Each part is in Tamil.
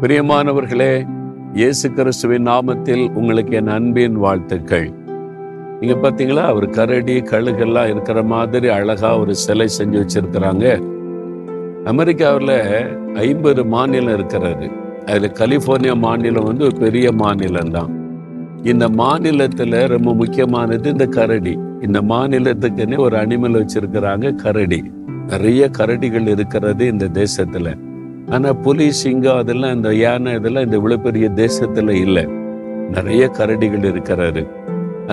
பிரியமானவர்களே, இயேசு கிறிஸ்துவின் நாமத்தில் உங்களுக்கு என் அன்பின் வாழ்த்துக்கள். நீங்கள் பார்த்தீங்களா, அவர் கரடி கழுகெல்லாம் இருக்கிற மாதிரி அழகாக ஒரு சிலை செஞ்சு வச்சுருக்கிறாங்க. அமெரிக்காவில் 50 மாநிலம் இருக்கிறது. அதில் கலிஃபோர்னியா மாநிலம் வந்து ஒரு பெரிய மாநிலம்தான். இந்த மாநிலத்தில் ரொம்ப முக்கியமானது இந்த கரடி. இந்த மாநிலத்துக்குன்னு ஒரு அனிமல் வச்சிருக்கிறாங்க, கரடி. நிறைய கரடிகள் இருக்கிறது இந்த தேசத்தில். ஆனால் புலி, சிங்கம் அதெல்லாம், இந்த யானை இதெல்லாம் இந்த இவ்வளோ பெரிய தேசத்தில் இல்லை. நிறைய கரடிகள் இருக்கிறது.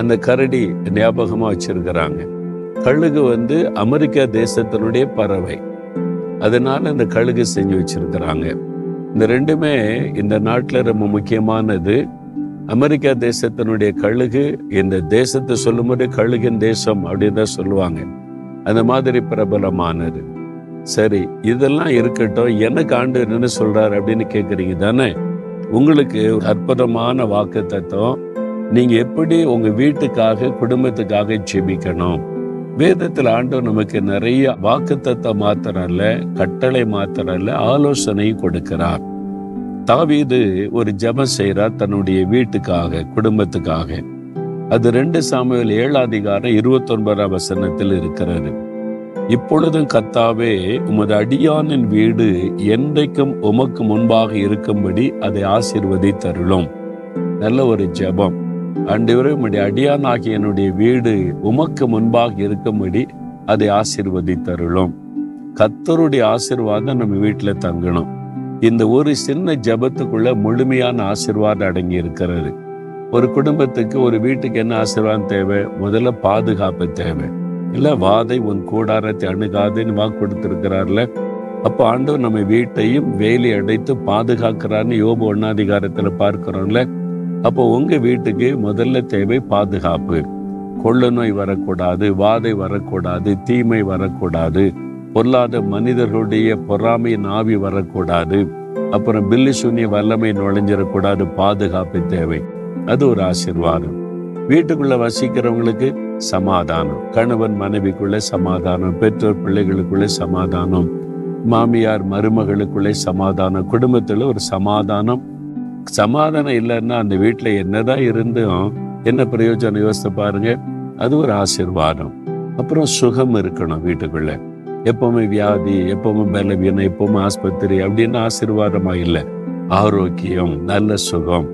அந்த கரடி ஞாபகமாக வச்சிருக்கிறாங்க. கழுகு வந்து அமெரிக்கா தேசத்தினுடைய பறவை. அதனால இந்த கழுகு செஞ்சு வச்சிருக்கிறாங்க. இந்த ரெண்டுமே இந்த நாட்டில் ரொம்ப முக்கியமானது. அமெரிக்கா தேசத்தினுடைய கழுகு, இந்த தேசத்தை சொல்லும் போது கழுகின் தேசம் அப்படின்னு தான் சொல்லுவாங்க. அந்த மாதிரி பிரபலமானது. சரி, இதெல்லாம் இருக்கட்டும், எனக்கு ஆண்டவர் என்ன சொல்றாரு அப்படின்னு கேட்குறீங்க தானே. உங்களுக்கு ஒரு அற்புதமான வாக்கு தத்துவம். நீங்கள் எப்படி உங்கள் வீட்டுக்காக, குடும்பத்துக்காக ஜெபிக்கணும். வேதத்தில் ஆண்டவர் நமக்கு நிறைய வாக்கு தத்துவம் மாத்திரம் இல்லை, கட்டளை மாத்திரம் இல்லை, ஆலோசனையும் கொடுக்கிறார். தாவீது ஒரு ஜெபம் செய்கிறார் தன்னுடைய வீட்டுக்காக, குடும்பத்துக்காக. அது 2 சாமுவேல் 7:29 இருக்கிறது. இப்பொழுதும் கர்த்தாவே, உமது அடியானின் வீடு என்றைக்கும் உமக்கு முன்பாக இருக்கும்படி அதை ஆசீர்வதி தருளும். நல்ல ஒரு ஜெபம். ஆண்டவரே, உம்முடைய அடியான் ஆகிய என்னுடைய வீடு உமக்கு முன்பாக இருக்கும்படி அதை ஆசீர்வதி தருளும். கர்த்தருடைய ஆசீர்வாதம் நம்ம வீட்டில் தங்கணும். இந்த ஒரு சின்ன ஜபத்துக்குள்ள முழுமையான ஆசீர்வாதம் அடங்கி இருக்கிறது. ஒரு குடும்பத்துக்கு, ஒரு வீட்டுக்கு என்ன ஆசீர்வாதம் தேவை? முதல்ல பாதுகாப்பு தேவை. இல்லை, வாதை உன் கூடாரத்தை அணுகாதுன்னு வாக்கு கொடுத்துருக்கிறார்ல. அப்போ ஆண்டவர் நம்ம வீட்டையும் வேலி அடைத்து பாதுகாக்கிறான்னு யோபு 1 அதிகாரத்தில் பார்க்கிறோம்ல. அப்போ உங்கள் வீட்டுக்கு முதல்ல தேவை பாதுகாப்பு. கொள்ள நோய் வரக்கூடாது, வாதை வரக்கூடாது, தீமை வரக்கூடாது, பொல்லாத மனிதர்களுடைய பொறாமையின் ஆவி வரக்கூடாது, அப்புறம் பில்லி சூன்ய வல்லமை நுழைஞ்சிடக்கூடாது. பாதுகாப்பு தேவை. அது ஒரு ஆசீர்வாதம். வீட்டுக்குள்ள வசிக்கிறவங்களுக்கு சமாதானம், கணவன் மனைவிக்குள்ள சமாதானம், பெற்றோர் பிள்ளைகளுக்குள்ள சமாதானம், மாமியார் மருமகளுக்குள்ளே சமாதானம், குடும்பத்தில் ஒரு சமாதானம். சமாதானம் இல்லைன்னா அந்த வீட்டில் என்னதான் இருந்தும் என்ன பிரயோஜனம்? யோசித்து பாருங்க. அது ஒரு ஆசீர்வாதம். அப்புறம் சுகம் இருக்கணும் வீட்டுக்குள்ள. எப்பவுமே வியாதி, எப்பவுமே பலவீனம், எப்பவுமே ஆஸ்பத்திரி அப்படின்னு ஆசீர்வாதமா இல்லை. ஆரோக்கியம், நல்ல சுகம்,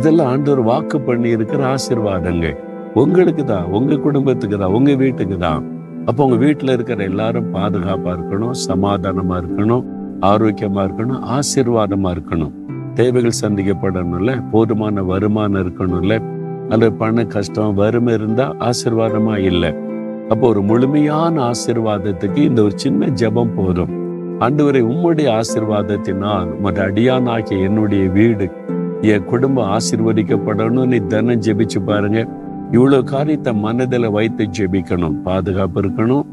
இதெல்லாம் ஆண்டவர் வாக்கு பண்ணி இருக்கிற ஆசீர்வாதங்கள். உங்களுக்கு தான், உங்க குடும்பத்துக்கு தான், உங்க வீட்டுக்கு தான். அப்போ உங்க வீட்டில் இருக்கிற எல்லாரும் பாதுகாப்பா இருக்கணும், சமாதானமா இருக்கணும், ஆரோக்கியமா இருக்கணும், ஆசீர்வாதமா இருக்கணும். தேவைகள் சந்திக்கப்படணும்ல, போதுமான வருமானம் இருக்கணும்ல. அந்த பண கஷ்டம், வறுமை இருந்தா ஆசீர்வாதமா இல்லை. அப்போ ஒரு முழுமையான ஆசீர்வாதத்துக்கு இந்த ஒரு சின்ன ஜெபம் போதும். ஆண்டவரே, உம்முடைய ஆசீர்வாதத்தினால் உமது அடியானாகிய என்னுடைய வீடு, என் குடும்பம் ஆசீர்வதிக்கப்படணும்னு தினம் ஜெபிச்சு பாருங்க. இவ்வளோ காரியத்தை மனதில் வைத்து ஜெபிக்கணும். பாதுகாப்பு இருக்கணும்,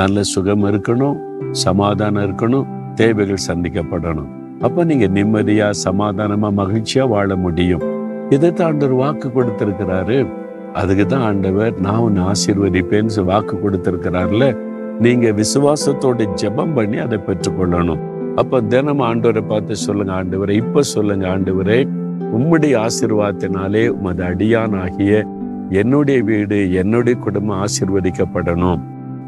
நல்ல சுகம் இருக்கணும், சமாதானம் இருக்கணும், தேவைகள் சந்திக்கப்படணும். அப்போ நீங்கள் நிம்மதியாக, சமாதானமாக, மகிழ்ச்சியாக வாழ முடியும். இதைத்தான் ஆண்டவர் வாக்கு கொடுத்துருக்கிறாரு. அதுக்கு தான் ஆண்டவர் நான் உன்னை ஆசீர்வதிப்பேன்னு வாக்கு கொடுத்துருக்கிறார்ல. நீங்கள் விசுவாசத்தோட ஜெபம் பண்ணி அதை பெற்றுக்கொள்ளணும். அப்போ தினம் ஆண்டவரை பார்த்து சொல்லுங்க, ஆண்டவரை இப்போ சொல்லுங்க, ஆண்டவரே, உம்முடைய ஆசீர்வாதத்தினாலே உமது அடியான் ஆகிய என்னுடைய வீடு, என்னுடைய குடும்பம் ஆசீர்வதிக்கப்படணும்.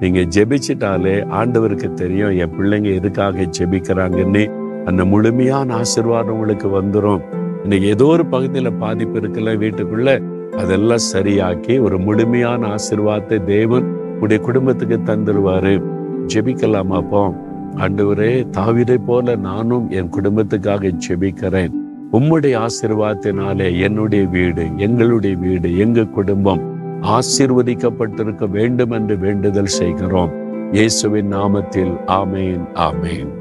நீங்கள் ஜெபிச்சிட்டாலே ஆண்டவருக்கு தெரியும் என் பிள்ளைங்க எதுக்காக ஜெபிக்கிறாங்கன்னு. அந்த முழுமையான ஆசீர்வாதம் உங்களுக்கு வந்துடும். இன்னைக்கு ஏதோ ஒரு பகுதியில் பாதிப்பு இருக்குல்ல வீட்டுக்குள்ள, அதெல்லாம் சரியாக்கி ஒரு முழுமையான ஆசீர்வாதத்தை தேவன் உடைய குடும்பத்துக்கு தந்துடுவாரு. ஜெபிக்கலாம். அப்போ ஆண்டவரே, தாவீதை போல நானும் என் குடும்பத்துக்காக ஜெபிக்கிறேன். உம்முடைய ஆசீர்வாதத்தினாலே என்னுடைய வீடு, எங்களுடைய வீடு, எங்க குடும்பம் ஆசீர்வதிக்கப்பட்டிருக்க வேண்டும் என்று வேண்டுதல் செய்கிறோம். இயேசுவின் நாமத்தில் ஆமேன், ஆமேன்.